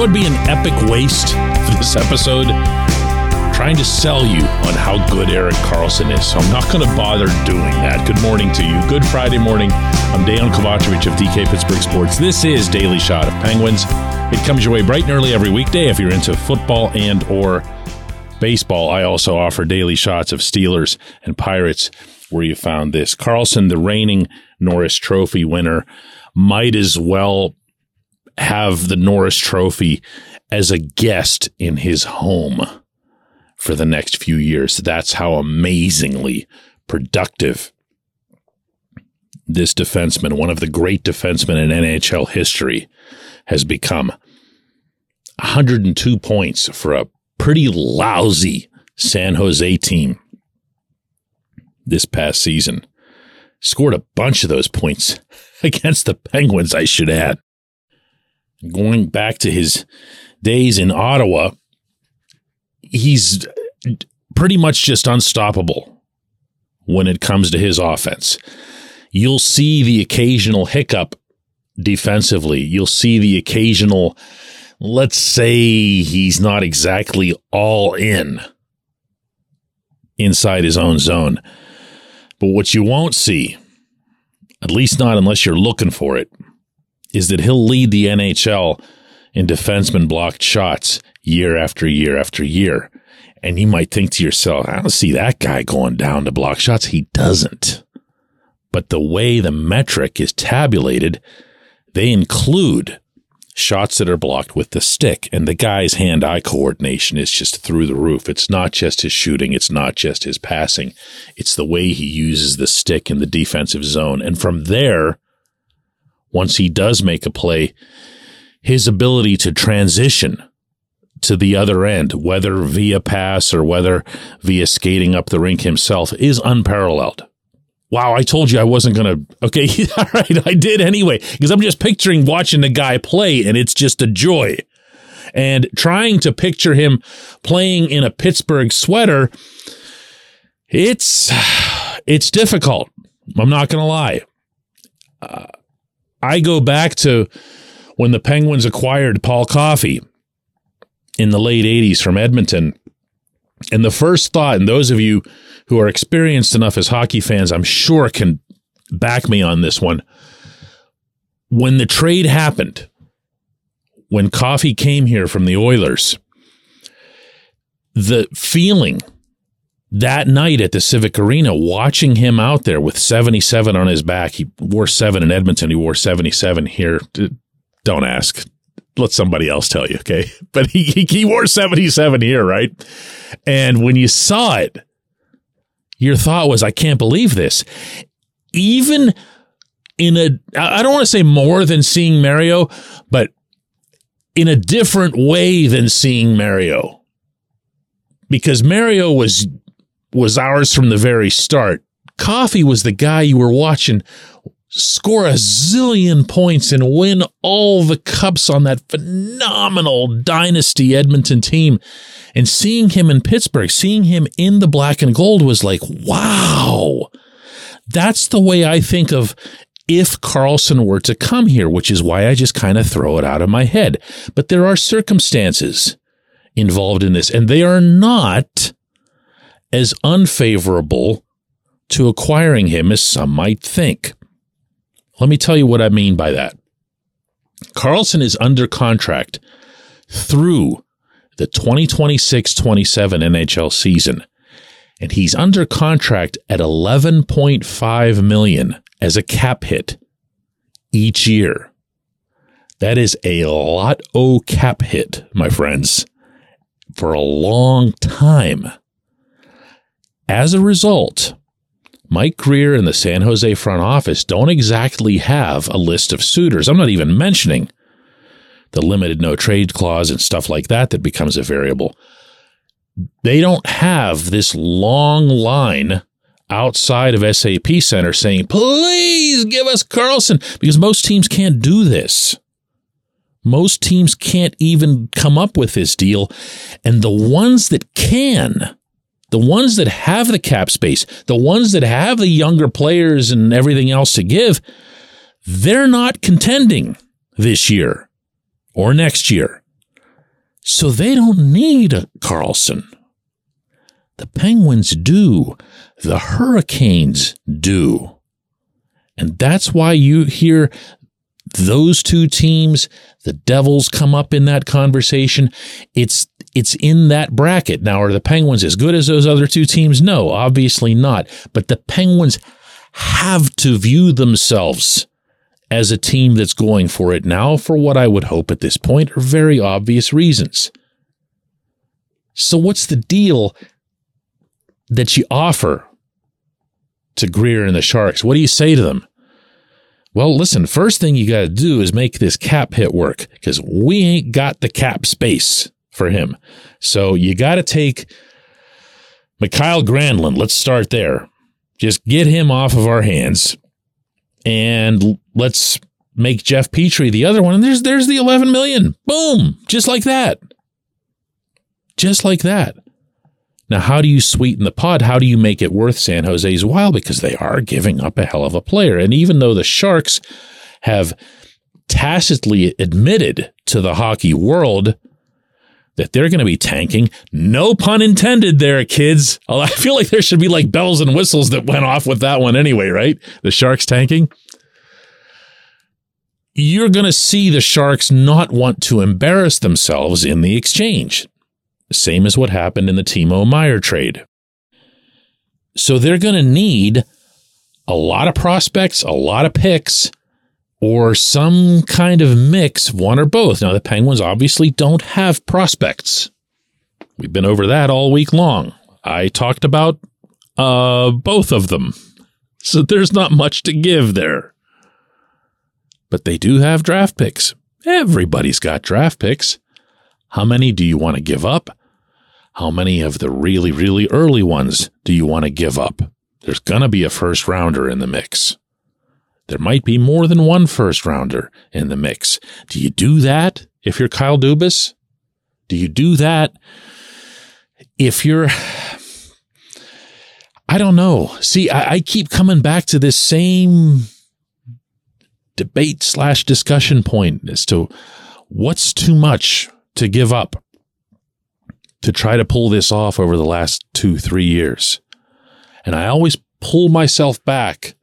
know it'd be an epic waste for this episode? Trying to sell you on how good Erik Karlsson is. So I'm not going to bother doing that. Good morning to you. Good Friday morning. I'm Dejan Kovacevic of DK Pittsburgh Sports. This is Daily Shot of Penguins. It comes your way bright and early every weekday if you're into football and or baseball. I also offer daily shots of Steelers and Pirates where you found this. Karlsson, the reigning Norris Trophy winner, might as well have the Norris Trophy as a guest in his home for the next few years. That's how amazingly productive this defenseman, one of the great defensemen in NHL history, has become. 102 points for a pretty lousy San Jose team this past season. Scored a bunch of those points against the Penguins, I should add. Going back to his days in Ottawa, he's pretty much just unstoppable when it comes to his offense. You'll see the occasional hiccup defensively. You'll see the occasional, let's say he's not exactly all in inside his own zone. But what you won't see, at least not unless you're looking for it, is that he'll lead the NHL in defenseman blocked shots year after year after year. And you might think to yourself, I don't see that guy going down to block shots. He doesn't. But the way the metric is tabulated, they include shots that are blocked with the stick. And the guy's hand-eye coordination is just through the roof. It's not just his shooting. It's not just his passing. It's the way he uses the stick in the defensive zone. And from there, once he does make a play, his ability to transition to the other end, whether via pass or whether via skating up the rink himself, is unparalleled. Wow, I told you I wasn't going to. Okay, all right, I did anyway, because I'm just picturing watching the guy play, and it's just a joy. And trying to picture him playing in a Pittsburgh sweater, it's difficult. I'm not going to lie. I go back to when the Penguins acquired Paul Coffey in the late 80s from Edmonton. And the first thought, and those of you who are experienced enough as hockey fans, I'm sure can back me on this one. When the trade happened, when Coffey came here from the Oilers, the feeling that night at the Civic Arena, watching him out there with 77 on his back, he wore 7 in Edmonton, he wore 77 here. Don't ask. Let somebody else tell you, okay? But he wore 77 here, right? And when you saw it, your thought was, I can't believe this. Even in a, I don't want to say more than seeing Mario, but in a different way than seeing Mario. Because Mario was ours from the very start. Coffey was the guy you were watching score a zillion points and win all the cups on that phenomenal dynasty Edmonton team. And seeing him in Pittsburgh, seeing him in the black and gold was like, wow. That's the way I think of if Karlsson were to come here, which is why I just kind of throw it out of my head. But there are circumstances involved in this, and they are not as unfavorable to acquiring him as some might think. Let me tell you what I mean by that. Karlsson is under contract through the 2026-27 NHL season, and he's under contract at $11.5 million as a cap hit each year. That is a lot of cap hit, my friends, for a long time. As a result, Mike Greer and the San Jose front office don't exactly have a list of suitors. I'm not even mentioning the limited no-trade clause and stuff like that that becomes a variable. They don't have this long line outside of SAP Center saying, please give us Karlsson, because most teams can't do this. Most teams can't even come up with this deal, and the ones that can, the ones that have the cap space, the ones that have the younger players and everything else to give, they're not contending this year or next year. So they don't need Karlsson. The Penguins do. The Hurricanes do. And that's why you hear those two teams, the Devils, come up in that conversation. It's in that bracket. Now, are the Penguins as good as those other two teams? No, obviously not. But the Penguins have to view themselves as a team that's going for it now for what I would hope at this point are very obvious reasons. So what's the deal that you offer to Greer and the Sharks? What do you say to them? Well, listen, first thing you got to do is make this cap hit work because we ain't got the cap space for him. So you got to take Mikael Granlund. Let's start there. Just get him off of our hands and let's make Jeff Petry the other one. And there's the 11 million. Boom. Just like that. Just like that. Now, how do you sweeten the pot? How do you make it worth San Jose's while? Because they are giving up a hell of a player. And even though the Sharks have tacitly admitted to the hockey world that they're going to be tanking, no pun intended there, kids. I feel like there should be like bells and whistles that went off with that one anyway, right? The Sharks tanking. You're going to see the Sharks not want to embarrass themselves in the exchange. Same as what happened in the Timo Meier trade. So they're going to need a lot of prospects, a lot of picks, or some kind of mix, one or both. Now, the Penguins obviously don't have prospects. We've been over that all week long. I talked about both of them. So there's not much to give there. But they do have draft picks. Everybody's got draft picks. How many do you want to give up? How many of the really, really early ones do you want to give up? There's going to be a first-rounder in the mix. There might be more than one first-rounder in the mix. Do you do that if you're Kyle Dubas? Do you do that if you're... I don't know. See, I keep coming back to this same debate/discussion point as to what's too much to give up to try to pull this off over the last 2-3 years. And I always pull myself back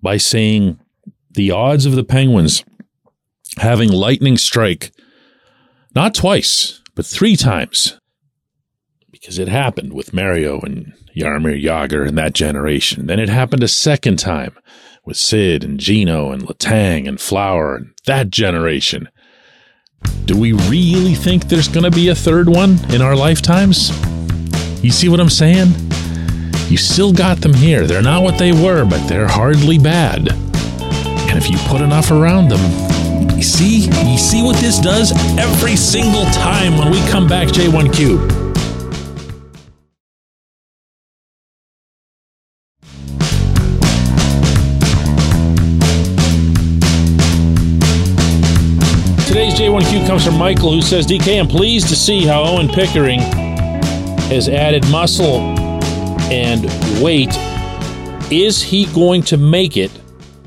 by saying the odds of the Penguins having lightning strike, not twice, but 3 times, because it happened with Mario and Yarmir Yager and that generation. Then it happened a second time with Sid and Gino and Letang and Flower and that generation. Do we really think there's going to be a third one in our lifetimes? You see what I'm saying? You still got them here. They're not what they were, but they're hardly bad. And if you put enough around them, you see what this does every single time when we come back, J1Q. Today's J1Q comes from Michael, who says, DK, I'm pleased to see how Owen Pickering has added muscle and weight. Is he going to make it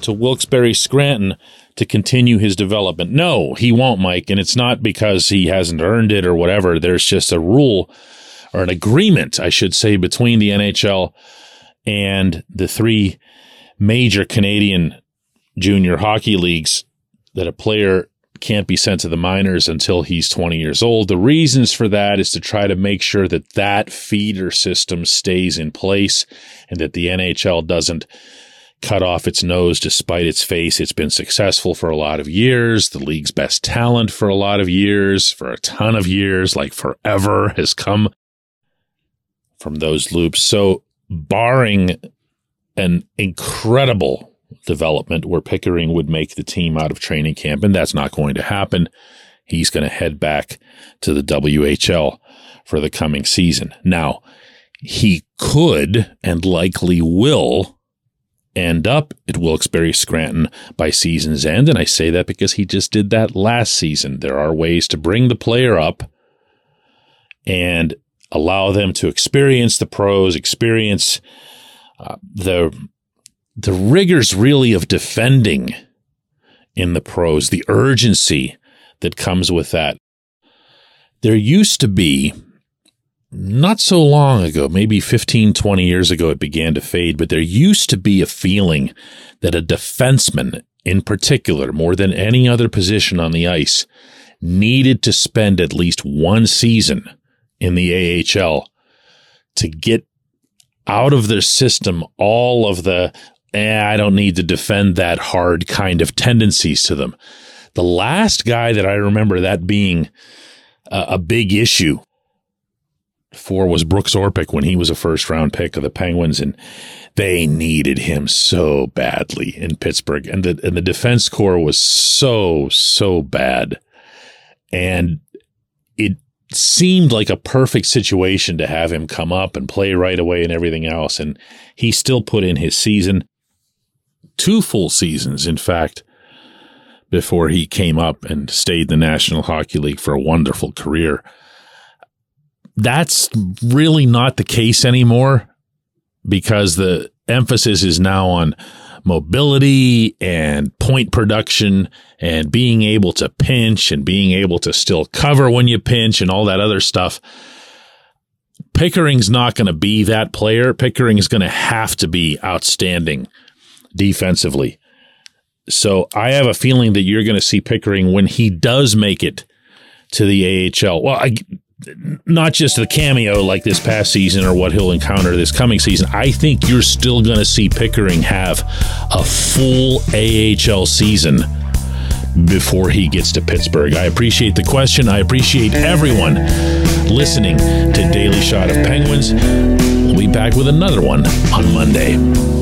to Wilkes-Barre Scranton to continue his development? No, he won't, Mike, and it's not because he hasn't earned it or whatever. There's just a rule or an agreement, I should say, between the NHL and the 3 major Canadian junior hockey leagues that a player can't be sent to the minors until he's 20 years old. The reasons for that is to try to make sure that that feeder system stays in place and that the NHL doesn't cut off its nose to spite its face. It's been successful for a lot of years. The league's best talent for a lot of years, for a ton of years, like forever, has come from those loops. So barring an incredible development where Pickering would make the team out of training camp, and that's not going to happen. He's going to head back to the WHL for the coming season. Now, he could and likely will end up at Wilkes-Barre Scranton by season's end, and I say that because he just did that last season. There are ways to bring the player up and allow them to experience the pros, experience the rigors really of defending in the pros, the urgency that comes with that. There used to be, not so long ago, maybe 15, 20 years ago, it began to fade, but there used to be a feeling that a defenseman in particular, more than any other position on the ice, needed to spend at least one season in the AHL to get out of their system all of the, I don't need to defend that hard kind of tendencies to them. The last guy that I remember that being a big issue for was Brooks Orpik when he was a first-round pick of the Penguins, and they needed him so badly in Pittsburgh. And the defense corps was so bad. And it seemed like a perfect situation to have him come up and play right away and everything else. And he still put in his season, 2 full seasons, in fact, before he came up and stayed in the National Hockey League for a wonderful career. That's really not the case anymore because the emphasis is now on mobility and point production and being able to pinch and being able to still cover when you pinch and all that other stuff. Pickering's not going to be that player. Pickering's going to have to be outstanding defensively. So I have a feeling that you're going to see Pickering when he does make it to the AHL. Well, not just the cameo like this past season or what he'll encounter this coming season. I think you're still going to see Pickering have a full AHL season before he gets to Pittsburgh. I appreciate the question. I appreciate everyone listening to Daily Shot of Penguins. We'll be back with another one on Monday.